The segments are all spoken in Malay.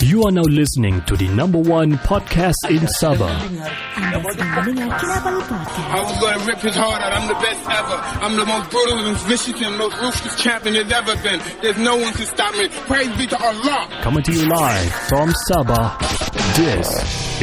You are now listening to the number one podcast in Sabah. I was going to rip his heart out. I'm the best ever. I'm the most brutal in Michigan, most ruthless champion there's ever been. There's no one to stop me. Praise be to Allah. Coming to you live from Sabah. This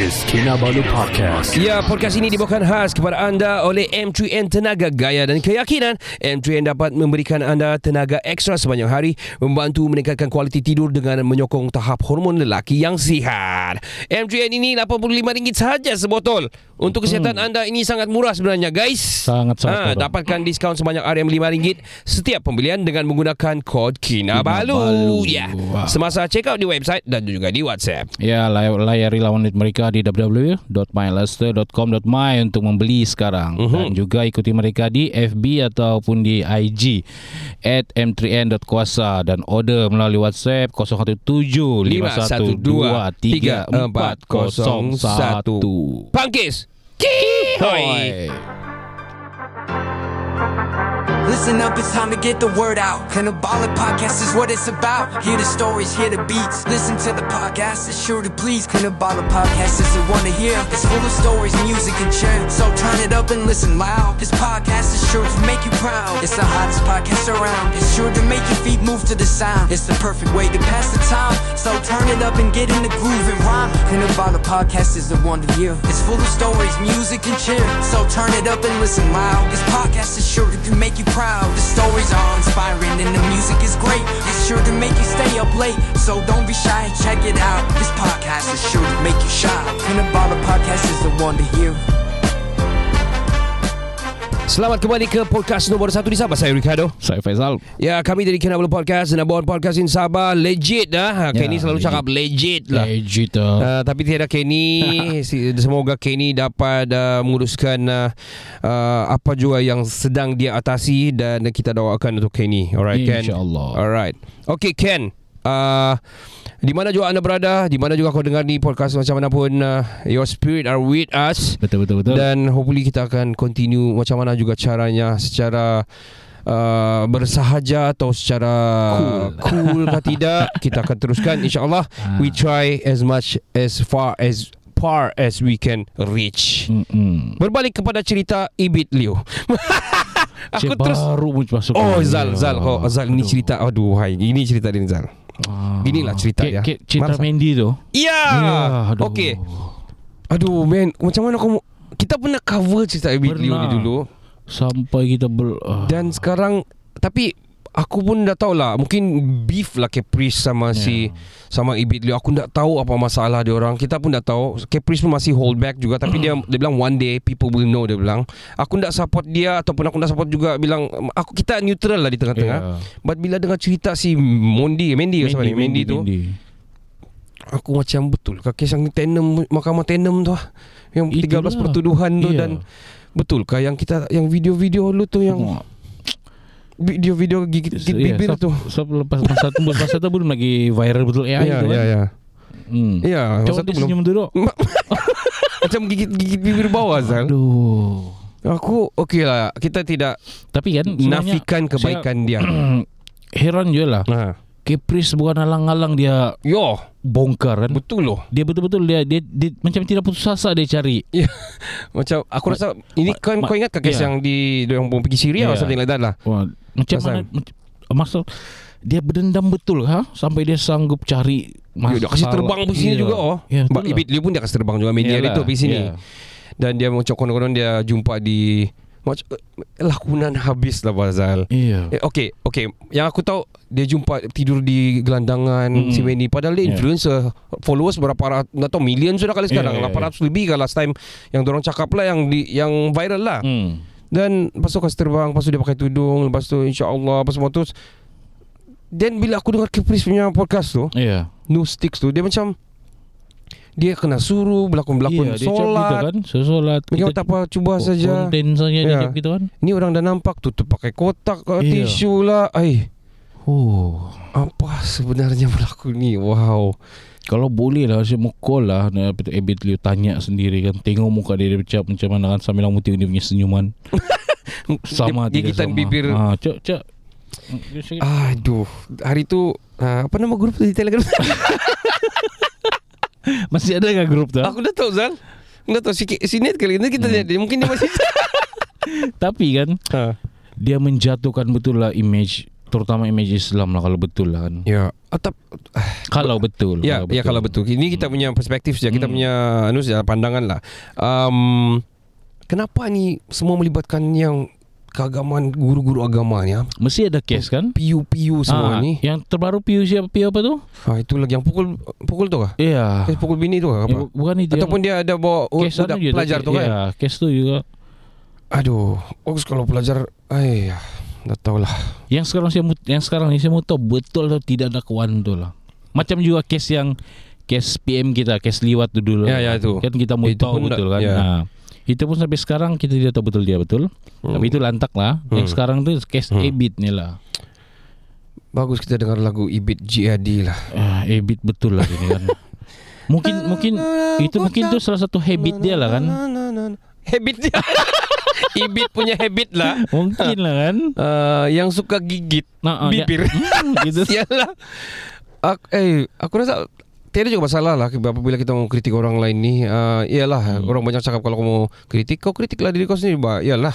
is Kinabalu Podcast. Ya, podcast ini dibawakan khas kepada anda oleh M3N Tenaga Gaya dan Keyakinan. M3N dapat memberikan anda tenaga ekstra sepanjang hari, membantu meningkatkan kualiti tidur dengan menyokong tahap hormon lelaki yang sihat. M3N ini RM85 sahaja sebotol. Untuk kesihatan anda ini sangat murah sebenarnya, guys. Sangat. Dapatkan diskaun sebanyak RM5 setiap pembelian dengan menggunakan kod Kinabalu. Ya. Semasa check out di website dan juga di WhatsApp. Ya, layari laman web mereka di www.mylustre.com.my untuk membeli sekarang. Dan juga ikuti mereka di FB ataupun di IG @m3n.kuasa dan order melalui WhatsApp 017-512-3401. Pangkis Hoi. Listen up, it's time to get the word out. Kinabalu Podcast is what it's about. Hear the stories, hear the beats. Listen to the podcast, it's sure to please. Kinabalu Podcast is the one to hear. It's full of stories, music and cheer. So turn it up and listen loud. This podcast is sure to make you proud. It's the hottest podcast around. It's sure to make your feet move to the sound. It's the perfect way to pass the time. So turn it up and get in the groove and rhyme. Kinabalu Podcast is the one to hear. It's full of stories, music and cheer. So turn it up and listen loud. This podcast is sure to make you proud. The stories are inspiring and the music is great. It's sure to make you stay up late. So don't be shy, check it out. This podcast is sure to make you shy. Kinabalu Podcast is the one to hear. Selamat kembali ke podcast nombor 1 di Sabah. Saya Ricardo. Saya Faisal. Ya, kami dari Kinabalu Podcast. Kinabalu Podcast in Sabah. Legit lah. Kenny selalu cakap legit lah. Legit lah. Tapi tiada Kenny. Semoga Kenny dapat menguruskan apa juga yang sedang dia atasi. Dan kita doakan untuk Kenny. Alright, Ken? InsyaAllah. Alright. Okay, Ken. Di mana juga anda berada, di mana juga kau dengar ni podcast, macam mana pun your spirit are with us. Betul. Dan hopefully kita akan continue macam mana juga caranya, secara bersahaja atau secara cool ke tidak. Kita akan teruskan, insyaAllah. We try as much as far as far as we can reach. Berbalik kepada cerita Ebit Lew. Aku terus baru masuk. Zal ini cerita. Ini cerita dia, Zal. Inilah cerita dia. Cerita Mandy tu. Ya. Okey. Aduh man, macam mana kamu? Kita pernah cover cerita Ebit Lew ni dulu sampai kita dan sekarang, tapi aku pun dah tahu lah, mungkin beef lah Caprice sama sama Ebit Lew. Aku tak tahu apa masalah dia orang. Kita pun tak tahu. Caprice pun masih hold back juga, tapi dia bilang one day people will know, dia bilang. Aku tak support dia ataupun aku tak support juga, bilang aku kita neutral lah di tengah-tengah. But bila dengar cerita si Mandy tu. Aku macam betul ke kes yang tenem, mahkamah tenem tu, yang 13 itulah pertuduhan tu. Dan betul ke yang kita, yang video-video lu tu, yang video-video gigit bibir tu. Lepas masa tu, masa tu belum lagi viral betul AI tu kan. Ya, masa tu belum. Macam gigit bibir bawah, Zal. Aduh. Aku okey lah, kita tidak, tapi kan nafikan kebaikan dia. Heran je lah. Caprice bukan alang-alang dia bongkar kan. Betul loh. Dia betul-betul dia macam tidak putus asa dia cari. Macam aku rasa ini kau ingat ke kes yang di yang pergi Syria atau something like that lah. Macam mana maksud dia berdendam betul sampai dia sanggup cari dia kasi terbang ke sini juga. Ebit Lew pun dia kasi terbang juga, media dia tu pergi sini. Dan dia macam konon-konon dia jumpa di lakonan habis lah Bazal. Okay. Yang aku tahu, dia jumpa tidur di gelandangan si Mandy. Padahal dia influencer, followers berapa ratus, tak tahu million sudah kali sekarang. 800 lebih kali last time yang dorang cakap lah, yang viral lah. Dan lepas tu kasi terbang, lepas tu dia pakai tudung, lepas tu insyaAllah lepas semua tu. Then bila aku dengar Caprice punya podcast tu, No Sticks tu, dia macam dia kena suruh berlakon-berlakon solat. Macam tak apa, cuba saja. Konten saja dia macam gitu kan. Ni orang dah nampak tutup pakai kotak tisu lah. Apa sebenarnya berlaku ni? Wow. Kalau boleh lah saya mukul lah Ebit Lew, tanya sendiri kan. Tengok muka dia macam mana kan, sambil mengutip dia punya senyuman. Sama dia gigitan bibir. Aduh, hari tu apa nama grup tu? Masih ada ke grup tu? Aku dah tahu Zal. Enggak tahu sikit sini kali ni kita jadi mungkin dia masih. Tapi kan dia menjatuhkan betul lah image, terutama image Islam lah kalau betul lah kan. Ya. Kalau betul. Ya, kalau betul. Ya, kalau betul. Ini kita punya perspektif saja, kita punya pandangan lah. Kenapa ni semua melibatkan yang keagamaan, guru-guru agama ni? Mesti ada kes kan? PU-PU semua ni. Yang terbaru PU siapa, PU apa tu? Itu lagi yang pukul tu kah? Ya. Kes pukul bini tu kah? Apa? Bukan itu. Ataupun dia ada bawa budak pelajar tu kan? Ya, kes tu juga. Aduh, kalau pelajar, ayah, dah tahulah. Yang sekarang ni saya mau tahu betul atau tidak dakwaan tu lah. Macam juga kes PM kita, kes liwat tu dulu. Ya, itu. Kan kita mau tahu betul kan? Ya. Nah, kita pun sampai sekarang kita tidak tahu betul dia betul. Tapi itu lantak lah. Yang sekarang tu kes Ebit ni lah. Bagus kita dengar lagu Ebit Jihadi lah. Ebit betul lah ini kan. mungkin itu salah satu habit dia lah kan. Habit dia. Ebit punya habit lah. Mungkin lah kan. Yang suka gigit bibir. Gitu. Sialah. Aku rasa tiada juga masalah lah apabila kita mau kritik orang lain ni. Iyalah, orang banyak cakap kalau kamu kritik, kau kritiklah diri kau sendiri. Iyalah,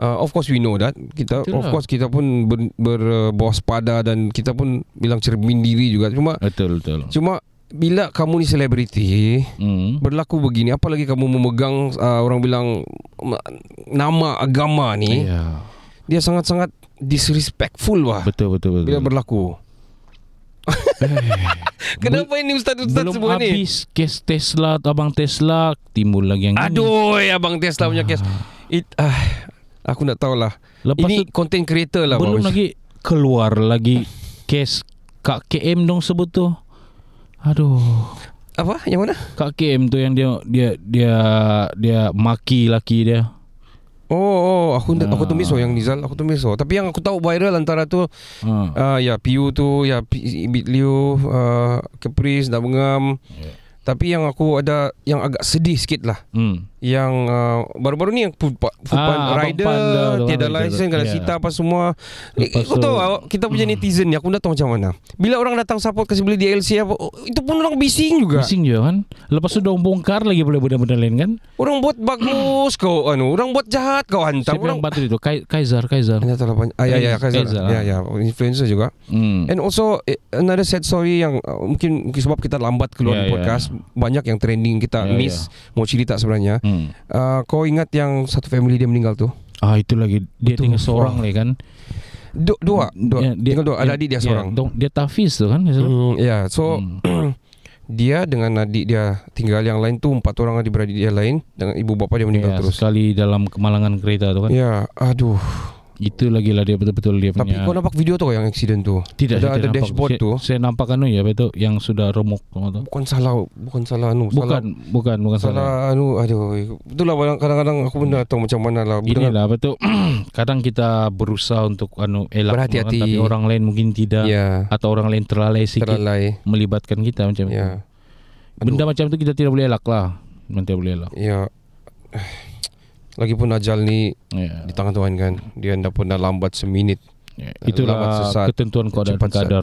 of course we know that. Kita betul of course kita pun berwaspada dan kita pun bilang cermin diri juga. Cuma betul. Cuma bila kamu ni selebriti, berlaku begini, apalagi kamu memegang orang bilang nama agama ni, dia sangat-sangat disrespectful lah. Betul. Bila berlaku. Kenapa ini ustaz-ustaz semua ni? Belum habis kes Tesla, abang Tesla timbul lagi yang ini. Abang Tesla punya kes. Aku nak tahulah. Lepas ini content creator lah. Belum lagi keluar lagi kes Kak KM dong sebut tu. Aduh. Apa? Yang mana? Kak KM tu yang dia maki laki dia. Aku tumis yang Nizal, aku tumis. Tapi yang aku tahu viral antara tu PU tu, Ebit Lew, Caprice, Nabengam. Tapi yang aku ada yang agak sedih sikit lah. Yang baru-baru ni yang food rider tiada license, kena sita apa semua. Aku tahu kita punya netizen ni, aku dah tahu macam mana. Bila orang datang support kasi beli DLC apa, itu pun orang bising juga kan. Lepas tu dong bongkar lagi boleh benda-benda lain kan. Orang buat bagus kau orang buat jahat kau hantar. Siapa yang bantu itu? Kaisar. Kaisar. Ya, influencer juga. And also another sad story yang mungkin sebab kita lambat keluar di podcast, banyak yang trending kita miss. Mau cerita sebenarnya. Kau ingat yang satu family dia meninggal tu? Itu lagi dia tinggal seorang lagi kan. Dua. Tinggal dua. Ada adik dia seorang. Dia Tafiz tu kan. So dia dengan adik dia tinggal, yang lain tu 4 orang adik-beradik dia lain, dengan ibu bapa dia meninggal terus. Sekali dalam kemalangan kereta tu kan. Aduh. Itu lagi lah dia betul-betul dia punya. Tapi kau nampak video tu yang accident tu? Tidak, ada nampak. Dashboard tu. Saya nampak betul yang sudah remuk tu. Bukan salah. Aduh. Betul lah, kadang-kadang aku pun tak tahu macam mana lah. Inilah betul. Kadang kita berusaha untuk elak, berhati-hati, tapi orang lain mungkin tidak, atau orang lain terlalai sikit melibatkan kita macam itu. Benda macam tu kita tidak boleh elak lah. Ya. Lagipun ajal ni di tangan Tuhan kan. Dia anda pun dah lambat seminit. Itulah lambat sesat, ketentuan keadaan kadar.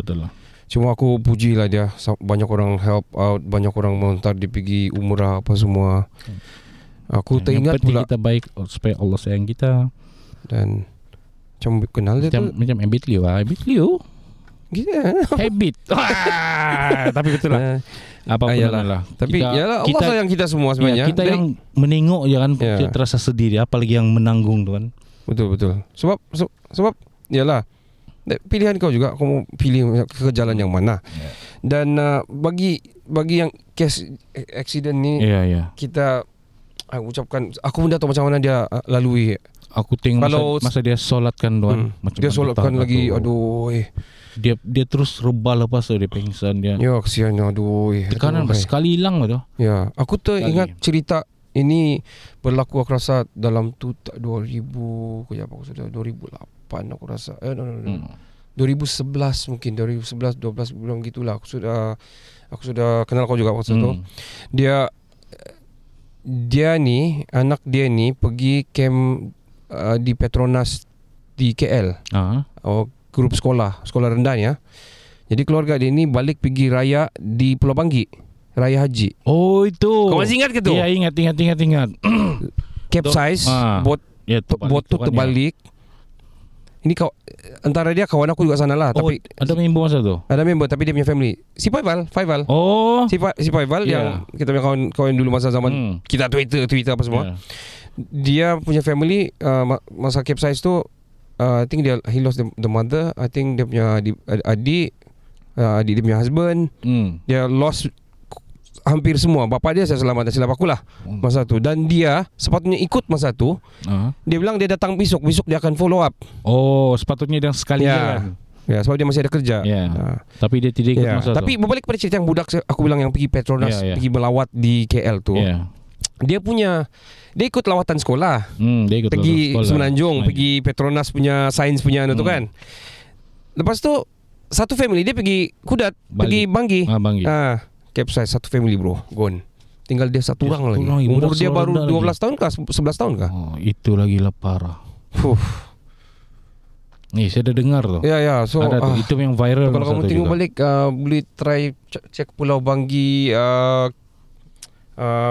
Betul lah. Cuma aku pujilah dia, banyak orang help out, banyak orang melontar, dia pergi umrah apa semua. Aku teringat pula kita baik supaya Allah sayang kita. Dan macam kenal dia tu macam Ebit Lew. Habit. Tapi betul lah. Apa pun lah. Tapi yalah, Allah sayang kita semua sebenarnya. Kita yang menengok jangan terasa sedih, apalagi yang menanggung tu kan. Betul. Sebab yalah, pilihan kau juga, kamu pilih ke jalan yang mana. Dan bagi yang kes accident ni, kita ucapkan, aku pun dah tahu macam mana dia lalui. Aku tengok masa dia solatkan tuan, dia solatkan lagi aduh. Dia terus rebah lepas tu dia pingsan dia. Ya, kesian aduh. Tekanan sekali hilang tu. Ya, aku teringat cerita ini berlaku aku rasa dalam 2008 aku rasa. 2011 mungkin, 2011 12 bulan gitulah. Aku sudah kenal kau juga waktu tu. Dia ni, anak dia ni pergi camp di Petronas di KL. Grup sekolah rendah ni. Jadi keluarga dia ni balik pergi raya di Pulau Banggi, raya haji. Oh itu. Kau masih ingat ke tu? Ya ingat. Capsize, botol terbalik. Ini kau, antara dia kawan aku juga sanalah, tapi ada member masa tu. Ada member tapi dia punya family. Si Paival. Oh. Si Paival yang kita punya kawan dulu masa zaman kita Twitter apa semua. Yeah. Dia punya family masa capsize tu I think he lost the mother. I think dia punya adik dia punya husband. Dia lost hampir semua. Bapa dia saya selamat, silap akulah masa tu. Dan dia sepatutnya ikut masa tu. Dia bilang dia datang besok dia akan follow up. Oh, sepatutnya dia sekali jalan. Ya, sebab dia masih ada kerja. Tapi dia tidak ikut masa tu. Tapi berbalik pada cerita yang budak aku bilang yang pergi Petronas, pergi melawat di KL tu. Dia ikut lawatan sekolah. Dia ikut pergi sekolah. Semenanjung, pergi Petronas punya sains punya tu kan. Lepas tu satu family dia pergi Kudat, pergi Banggi. Capsize satu family bro, gone. Tinggal dia satu orang lagi. Umur dia baru 12 tahun kah, 11 tahun kah? Oh, itu lagi lah parah. Ni saya dah dengar tu. Ya, so ada tu, itu yang viral. Kalau kamu tengok balik, boleh try cek Pulau Banggi,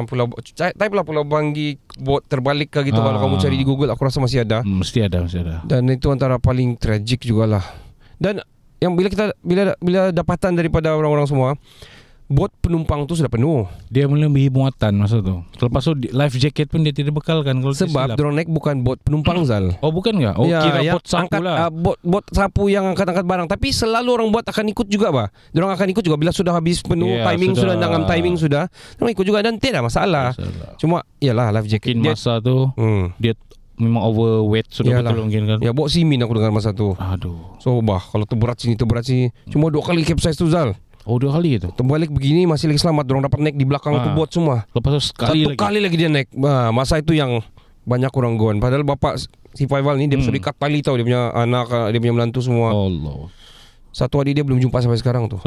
Pulau Banggi bot terbalik ke gitu. Kalau kamu cari di Google, aku rasa masih ada. Mesti ada. Dan itu antara paling tragic jugalah. Dan yang bila dapatan daripada orang-orang semua, bot penumpang tu sudah penuh. Dia melebihi muatan masa tu. Lepas tu life jacket pun dia tidak bekalkan kalau sebab drone naik bukan bot penumpang Zal. Oh bukan ke? Kira bot sapu lah. Bot sapu yang angkat-angkat barang. Tapi selalu orang buat akan ikut juga bah. Dorang akan ikut juga bila sudah habis penuh, timing sudah dalam timing sudah. Dorang ikut juga dan tidak masalah. Cuma iyalah life jacket dia, masa tu dia memang overweight sudah betul mungkin kan. Ya bot simin aku dengar masa tu. Aduh. So bah kalau terberat sini. Cuma 2 kali capsize tu Zal. Oh 2 kali itu. Terbalik begini masih lagi selamat. Dorang dapat naik di belakang tu buat semua. Lepas tu satu kali lagi dia naik. Masa itu yang banyak orang gone. Padahal bapak si Paival ni dia sudah ikat tali tau. Dia punya anak, dia punya menantu semua. Allah. Satu adik dia belum jumpa sampai sekarang tu.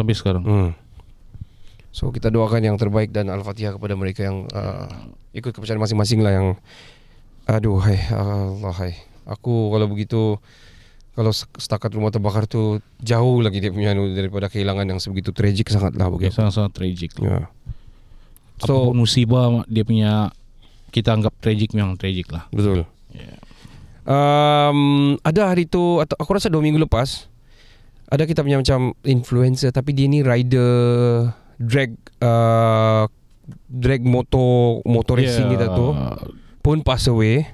So kita doakan yang terbaik dan Al-Fatihah kepada mereka yang ikut kepercayaan masing-masing lah yang. Aduh hai Allah hai. Aku kalau begitu, kalau setakat rumah terbakar tu jauh lagi dia punya daripada kehilangan yang sebegitu tragic sangatlah bagi. Sangat-sangat tragic. Ya. So apapun musibah dia punya kita anggap tragic memang tragic lah. Betul. Yeah. Ada hari tu atau aku rasa 2 minggu lepas ada kita punya macam influencer tapi dia ni rider drag motor racing kita tu pun pass away.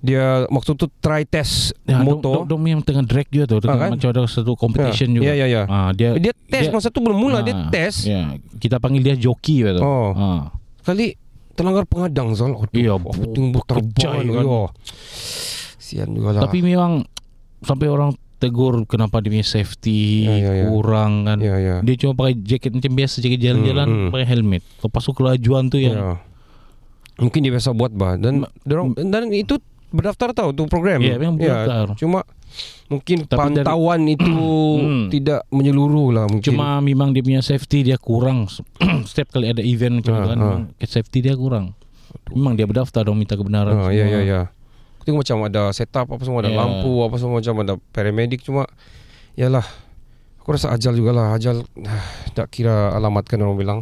Dia waktu tu try test motor. Dom yang tengah drag dia tu tengah macam ada satu competition juga. Ya. Dia test masa tu belum mula dia test. Ya. Kita panggil dia joki tu. Kali terlanggar pengadang Zal. Ya, puting berterban kan. Sian juga lah. Tapi memang sampai orang tegur kenapa dia punya safety kurang kan. Ya. Dia cuma pakai jaket macam biasa jaket jalan-jalan, pakai helmet. Lepas tu kelajuan tu yang mungkin dia biasa buat bah dan itu berdaftar tau tu program. Berdaftar. Cuma mungkin tapi pantauan itu tidak menyeluruh lah mungkin. Cuma memang dia punya safety dia kurang. Setiap kali ada event macam tu kan, safety dia kurang. Memang dia berdaftar dong minta kebenaran. Ya. Tengok macam ada setup apa semua, ada lampu apa semua macam ada paramedic cuma yalah. Aku rasa ajal jugalah, ajal tak kira alamatkan orang bilang.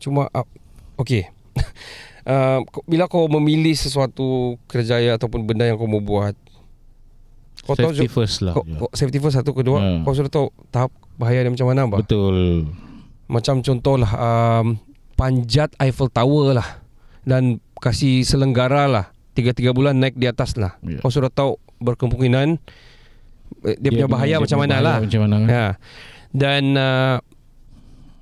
Cuma okey. Bila kau memilih sesuatu kerjaya ataupun benda yang kau mau buat, kau safety tahu, first lah safety first satu, kedua kau sudah tahu tahap bahaya dia macam mana bah? Betul. Macam contohlah panjat Eiffel Tower lah dan kasih selenggara lah 3 bulan naik di atas lah. Kau sudah tahu berkemungkinan dia punya bahaya macam mana lah kan? Dan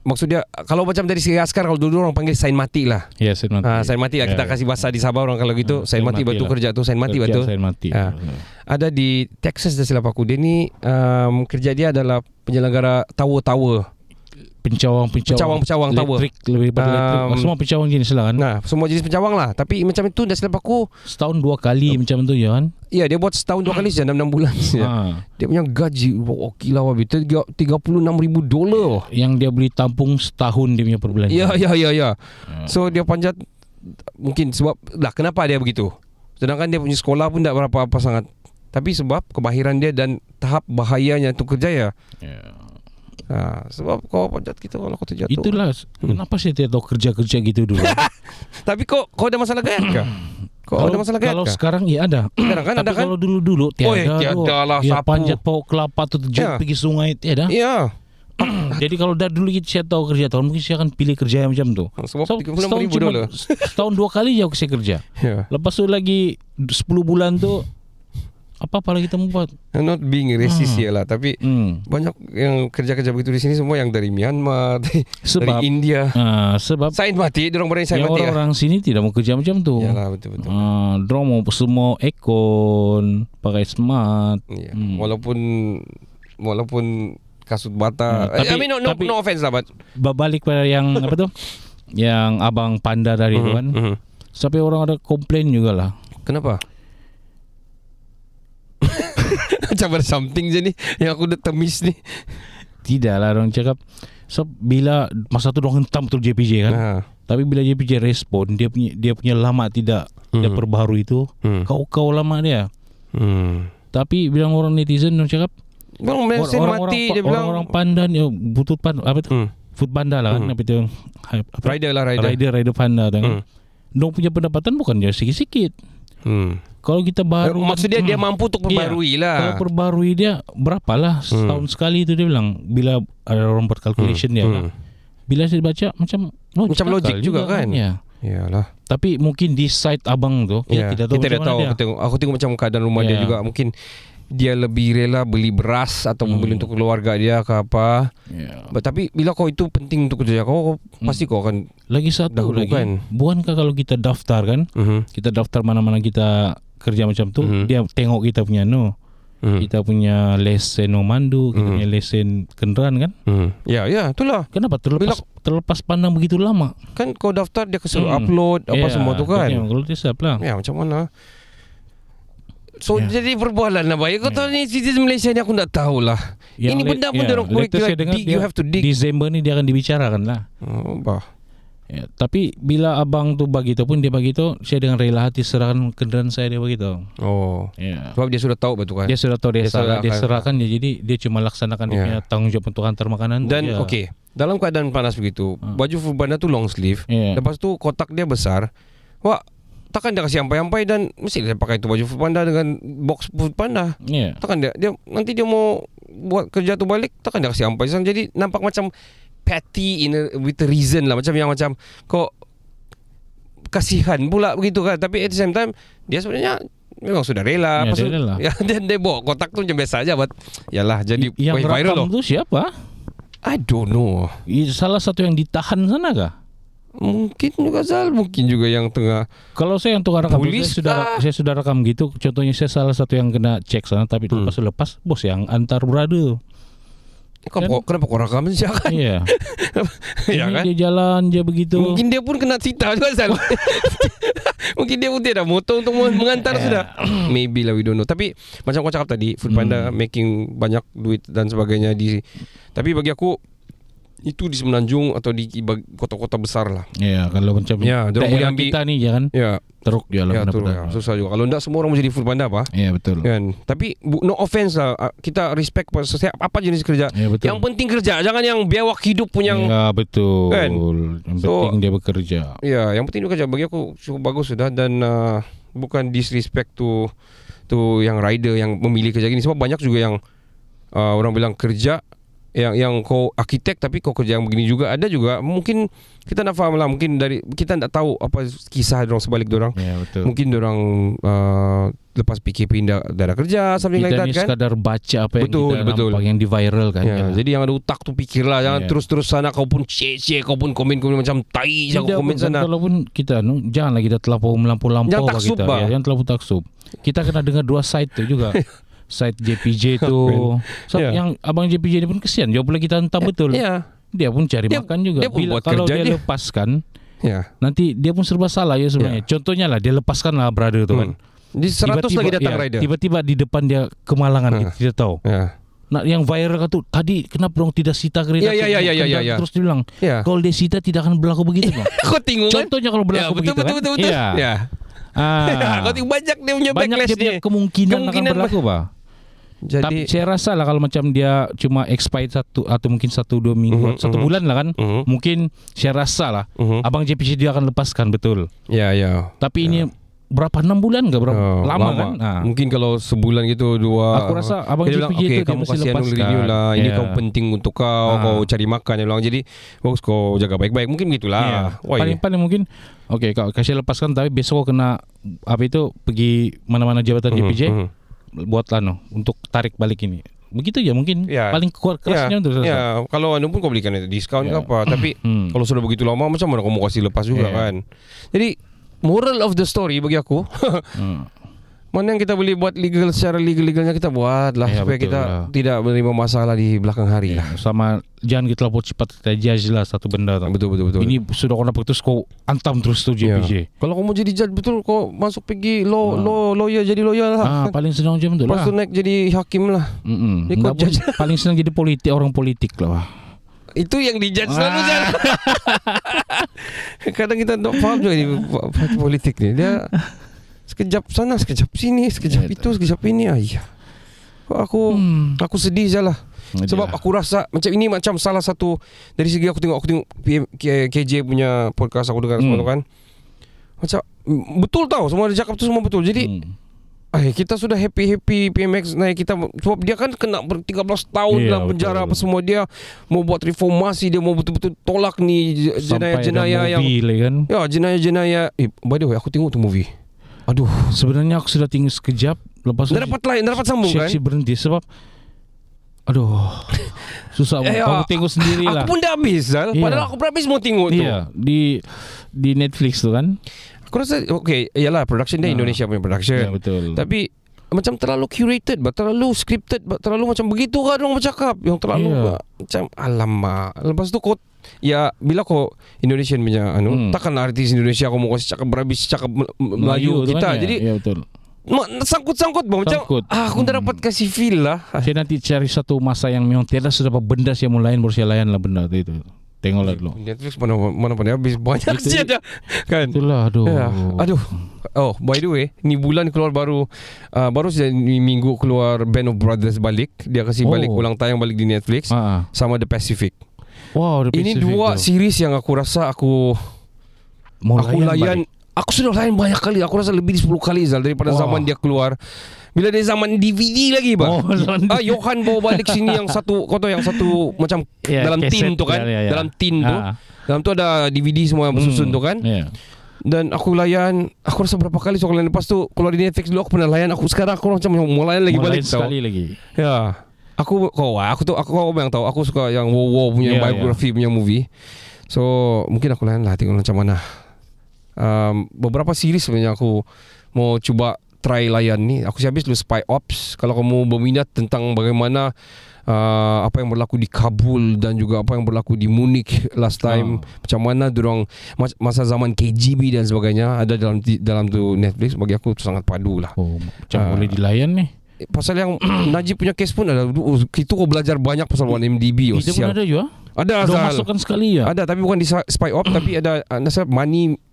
maksudnya kalau macam dari Seri Askar, kalau dulu orang panggil sain mati lah. Ya sain mati. Sain mati lah kita kasih bahasa di Sabah orang kalau gitu sain mati batu lah. Kerja tu sain mati batu. Ada di Texas dah silap aku. Dia ni kerja dia adalah penyelenggara tower. Pencawang tower. Elektrik lebih pada elektrik. Semua pencawang jenis lah kan. Semua jenis pencawang lah. Tapi macam itu dah silap aku setahun 2 kali macam tu ya kan. Ya dia buat setahun 2 kali saja 6 bulan saja. Dia punya gaji gila wah betul $36,000 yang dia boleh tampung setahun dia punya perbelanjaan. Ya. So dia panjat mungkin sebab lah kenapa dia begitu. Sedangkan dia punya sekolah pun tak berapa sangat. tapi sebab kemahiran dia dan tahap bahayanya Tungkerjaya. Yeah. Ha, sebab kau panjat kita kalau kau terjatuh. Itulah kenapa saya tidak tahu kerja-kerja gitu dulu. Tapi kau ada masalah gaya ke? Kau ada masalah gaya? Kalau sekarang ya ada. Sekarang kan ada kan. Kalau dulu-dulu tiada. Oh, tiadalah ya, sapu. Panjat pokok kelapa atau terjun pergi sungai tiada. Ya. Jadi kalau dah dulu saya tahu kerja tahun, mungkin saya akan pilih kerja yang macam tu. Sebab setahun 2 kali jauh saya kerja. Yeah. Lepas tu lagi 10 bulan tu apa-apa lagi kita buat. I'm not being racist lah, tapi banyak yang kerja-kerja begitu di sini semua yang dari Myanmar, dari India. Sebab sain mati, dorong berani sain mati. Orang sini tidak mau kerja macam tu. Yalah, betul-betul. Dorong mau semua ekon, pakai smart. Yeah. Walaupun kasut bata. Tapi, I mean, no offense lah, but balik pada yang apa tu? Yang abang panda dari tu kan. Sampai orang ada komplain jugalah. Kenapa? Macam ada something je ni yang aku dah temis ni. Tidaklah orang cakap. So bila masa tu orang hentam betul JPJ kan. Tapi bila JPJ respon, dia punya lama tidak dia perbaru itu, kau lama dia. Tapi bilang orang netizen orang cakap orang pandan ya butut pan apa tu? Food panda lah kan apa tu? Rider panda tu. Dong punya pendapatan bukan je sikit-sikit. Kalau kita baru maksudnya dia mampu untuk perbarui lah. Kalau perbarui dia berapalah setahun sekali itu dia bilang. Bila ada orang buat calculation dia kan. Bila saya baca macam logik juga kan. Ya. Iyalah. Tapi mungkin di side abang tu kita tidak tahu. Aku tengok macam keadaan rumah dia juga, mungkin dia lebih rela beli beras atau membeli untuk keluarga dia ke apa. Tapi bila kau itu penting untuk kerja kau, pasti kau akan lagi satu lagi kan. Bukankah kalau kita daftar kan, kita daftar mana-mana kita kerja macam tu, dia tengok kita punya kita punya lesen memandu, kita punya lesen kenderaan kan. Ya itulah kenapa terlepas pandang begitu lama kan. Kau daftar dia kesuruh upload apa semua tu kan. Kalau disap lah ya macam mana. So jadi perbualan lah baik. Kau tahu ni citizen Malaysia ni aku tak tahulah. Ini benda pun dorong kulit you have to dig. Desember ni dia akan dibicarakan lah. Tapi bila abang tu bagi tu pun dia bagi tu, saya dengan rela hati serahkan kenderaan saya dia bagi tu. Sebab dia sudah tahu betul kan. Dia sudah tahu dia serahkan dia, jadi dia cuma laksanakan dia punya tanggungjawab untuk hantar makanan. Dan okey, dalam keadaan panas begitu, baju furbanda tu long sleeve, lepas tu kotak dia besar. Wah, takkan dia kasih ampai-ampai dan mesti dia pakai tu baju food panda dengan box food panda. Takkan dia nanti dia mau buat kerja tu balik, takkan dia kasih ampai. Jadi nampak macam petty with a reason lah, macam yang macam kok kasihan pula begitu kan. Tapi at the same time dia sebenarnya memang sudah rela. Dan dia bawa kotak tu macam biasa aja buat. Yalah, jadi yang viral tu siapa? I don't know. Salah satu yang ditahan sana kah? Mungkin juga Zal, mungkin juga yang tengah. Kalau saya yang tukar rakam, saya sudah rakam gitu. Contohnya saya salah satu yang kena cek sana, tapi lepas bos yang antar berada. Kenapa kau rakam sih kan? Iya. Ya kan? Dia jalan je begitu. Mungkin dia pun kena cita juga Zal. Mungkin dia pun tidak motor untuk mengantar sudah. Maybe lah, we don't know. Tapi macam kau cakap tadi, Foodpanda making banyak duit dan sebagainya di. Tapi bagi aku itu di Semenanjung atau di kota-kota besar lah. Ya, kalau macam daerah kita ni je kan. Ya, teruk je lah. Ya, susah juga. Kalau tidak semua orang menjadi full panda apa. Ya, betul kan? Tapi no offense lah, kita respect pada setiap apa jenis kerja. Ya, yang penting kerja, jangan yang biawak hidup pun yang. Ya, betul kan? Yang penting dia bekerja. Ya, yang penting dia bekerja. Bagi aku cukup bagus sudah. Dan bukan disrespect to yang rider yang memilih kerja gini. Sebab banyak juga yang orang bilang kerja yang kau arkitek tapi kau kerja yang begini juga ada juga. Mungkin kita nak faham lah, mungkin dari kita tak tahu apa kisah dorang sebalik dorang. Ya, betul. Mungkin dorang lepas PKP pindah daerah kerja something kita like that kan. Kita ni sekadar baca apa yang kita nampak yang di viral kan. Ya. Jadi yang ada otak tu fikirlah, jangan terus sana kau pun cece, kau pun komen macam tai je kau komen sana. Walaupun kita janganlah kita terlampau melampau-lampau lah kita. Jangan terlampau taksub. Kita kena dengar dua side tu juga. Side JPJ tu yang abang JPJ ni pun kesian. Jauh pula kita hentam betul. Dia pun cari makan juga. Bila kalau dia lepaskan nanti dia pun serba salah ya sebenarnya. Contohnya lah dia lepaskan lah brother tu kan. Di 100 lagi datang rider. Tiba-tiba di depan dia kemalangan kita tidak tahu. Nak yang viral kat tu tadi kenapa orang tidak sita kereta? Ya. Terus dibilang kalau dia sita tidak akan berlaku begitu. Kau tengok. Contohnya kalau berlaku begitu. Betul. Kau tengok banyak dia punya backlash dia. Banyak kemungkinan akan berlaku bah. Jadi, tapi saya rasa lah kalau macam dia cuma expired satu atau mungkin 1-2 minggu, satu bulan lah kan, mungkin saya rasa lah Abang JPC dia akan lepaskan betul. Ya. Tapi ini berapa 6 bulan ke berapa lama kan? Mungkin kalau sebulan gitu 2. Aku rasa abang dia JPC bilang, okay, kamu kasihan dulu dia lah. Ini kau penting untuk kau, kau cari makan dia bilang. Jadi bagus kau jaga baik-baik. Mungkin gitulah. Paling-paling mungkin okay, kau kasih lepaskan tapi besok kau kena apa itu pergi mana-mana jabatan JPC. Buatlah untuk tarik balik ini. Begitu je mungkin paling kerasnya untuk selesai. Kalau anu pun kau belikan diskaun ke apa. Tapi kalau sudah begitu lama macam mana kau mau kasih lepas juga kan. Jadi moral of the story bagi aku mana yang kita boleh buat legal, secara legal-legalnya kita buat lah, supaya kita tidak menerima masalah di belakang hari lah. Sama jangan kita lapor cepat, kita judge lah satu benda tak? Betul. Ini sudah kau nak putus, kau antam terus tu JPJ. Kalau kau mau jadi judge betul, kau masuk pergi lawyer, jadi lawyer lah. Paling senang macam tu lah. Lepas tu naik jadi hakim lah. Paling senang jadi politik, orang politik lah. Itu yang dijudge selalu kan. Kadang kita tak faham juga ni parti politik ni. Dia sekejap sana, sekejap sini, sekejap itu, sekejap ini. Ayah. Aku sedih sajalah. Sebab aku rasa macam ini macam salah satu dari segi aku tengok KJ punya podcast, aku dengar semua tu kan. Macam betul tau, semua dia cakap tu semua betul. Jadi kita sudah happy-happy PMX naik kita. Sebab dia kan kena 13 tahun dalam penjara apa semua. Dia mau buat reformasi, dia mau betul-betul tolak ni jenayah-jenayah yang kan? Ya, jenayah-jenayah. By the way, aku tengok tu movie. Aduh, sebenarnya aku sudah tengok sekejap, lepas tu dapat sambung kan? Berhenti sebab aduh, susah kamu tengok sendirilah. Aku pun dah habis Zal. Padahal aku berhabis mau tengok tu di Netflix tu kan. Aku rasa okay, iyalah production dia Indonesia punya production. Ya, betul. Tapi macam terlalu curated, terlalu scripted, terlalu macam begitu kan orang bercakap. Yang terlalu macam alamak. Lepas tu bila kau Indonesian punya takkan artis Indonesia kau mau kasih cakap berhabis cakap Melayu kita. Jadi betul. Sangkut-sangkut macam aku tak dapat kasih feel lah. Saya nanti cari satu masa yang memang tiada sudah apa benda yang mulain baru saya layan lah benda itu. Tengoklah dulu. Netflix mana habis banyak sih ada kan. Itulah aduh. Oh, by the way, ni bulan keluar baru saja minggu keluar Band of Brothers balik. Dia kasih balik ulang tayang balik di Netflix sama The Pacific. Wow, The Pacific. Ini dua series yang aku rasa aku layan. Aku sudah layan banyak kali. Aku rasa lebih 10 kali Zal daripada zaman dia keluar. Bila dia zaman DVD lagi bah. Johan bawa balik sini yang satu, kau tahu yang satu macam dalam tin tu kan. Yeah. Dalam tin tu. Dalam tu ada DVD semua bersusun tu kan. Yeah. Dan aku layan, aku rasa berapa kali soal lain, lepas tu kalau di Netflix dulu aku pernah layan, aku sekarang aku macam mau layan lagi balik tau. Sekali lagi. Ya. Aku yang tahu, aku suka yang wow punya biografi punya movie. So, mungkin aku layan lah tengok macam mana. Beberapa series sebenarnya aku mau cuba try layan ni. Aku siap habis dulu Spy Ops. Kalau kamu berminat tentang bagaimana apa yang berlaku di Kabul dan juga apa yang berlaku di Munich last time, macam mana diorang masa zaman KGB dan sebagainya, ada dalam tu Netflix. Bagi aku tu sangat padu lah. Macam boleh dilayan ni. Pasal yang Najib punya case pun ada. Itu aku belajar banyak pasal 1MDB. Itu pun ada juga? Ada masukkan sekali ya. Ada, tapi bukan di Spy Ops. Tapi ada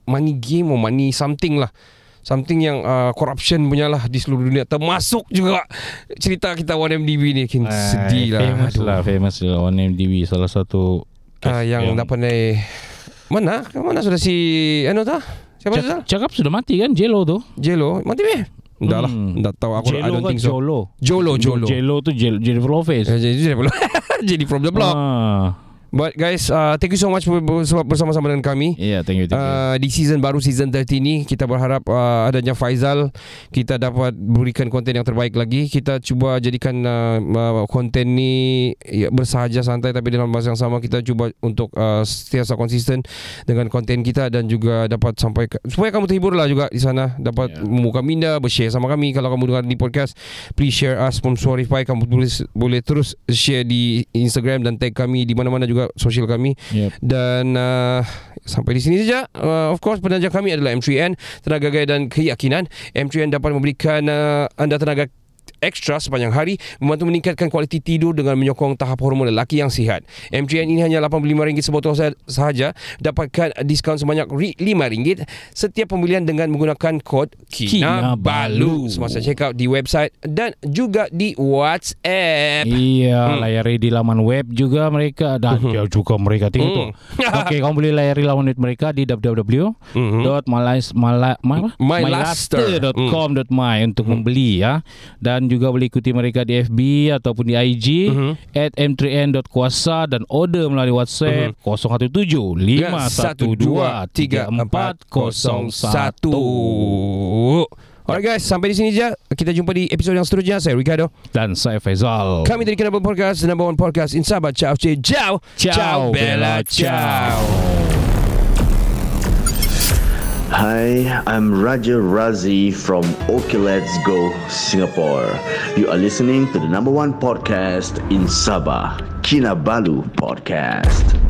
money game or money something lah. Something yang corruption punya lah di seluruh dunia. Termasuk juga cerita kita 1MDB ni. Sedih lah. Famous lah 1MDB. Salah satu yang dah pandai. Mana sudah si Anota? Siapa tu? Cakap sudah mati kan Jelo tu. Jelo mati meh? Dah lah. Dah tahu aku. I don't think so. Jolo. Jelo tu Jennifer Lopez. Jadi from the block. But guys, thank you so much bersama-sama dengan kami. Yeah, thank you. Di season 30 ni, kita berharap adanya Faisal, kita dapat berikan konten yang terbaik lagi. Kita cuba jadikan konten ni bersahaja, santai, tapi dalam masa yang sama kita cuba untuk sentiasa konsisten dengan konten kita dan juga dapat sampai supaya kamu terhibur lah juga di sana. Dapat membuka minda, bershare sama kami. Kalau kamu dengar di podcast, please share us, sponsorify. Kamu boleh terus share di Instagram dan tag kami di mana-mana juga sosial kami. Dan sampai di sini saja. Of course, penaja kami adalah M3N, tenaga gaya dan keyakinan. M3N dapat memberikan anda tenaga ekstra sepanjang hari membantu meningkatkan kualiti tidur dengan menyokong tahap hormon lelaki yang sihat. M3N ini hanya RM85 sebotol sahaja. Dapatkan diskaun sebanyak RM5 setiap pembelian dengan menggunakan kod Kinabalu semasa check out di website dan juga di WhatsApp. Iya, layari di laman web juga mereka dan juga mereka tengok tu. Okey, kamu boleh layari laman web mereka di www.mylustre.com.my untuk membeli ya. Dan juga boleh ikuti mereka di FB ataupun di IG @m3n.kuasa dan order melalui WhatsApp 017 512 3401. Alright guys, sampai di sini je. Kita jumpa di episod yang seterusnya. Saya Ricardo dan saya Faisal. Kami dari Kinabalu Podcast, number one podcast in Sabah. Ciao, ciao, ciao, bella, ciao. Hi, I'm Raja Razi from OK Let's Go Singapore. You are listening to the number one podcast in Sabah, Kinabalu Podcast.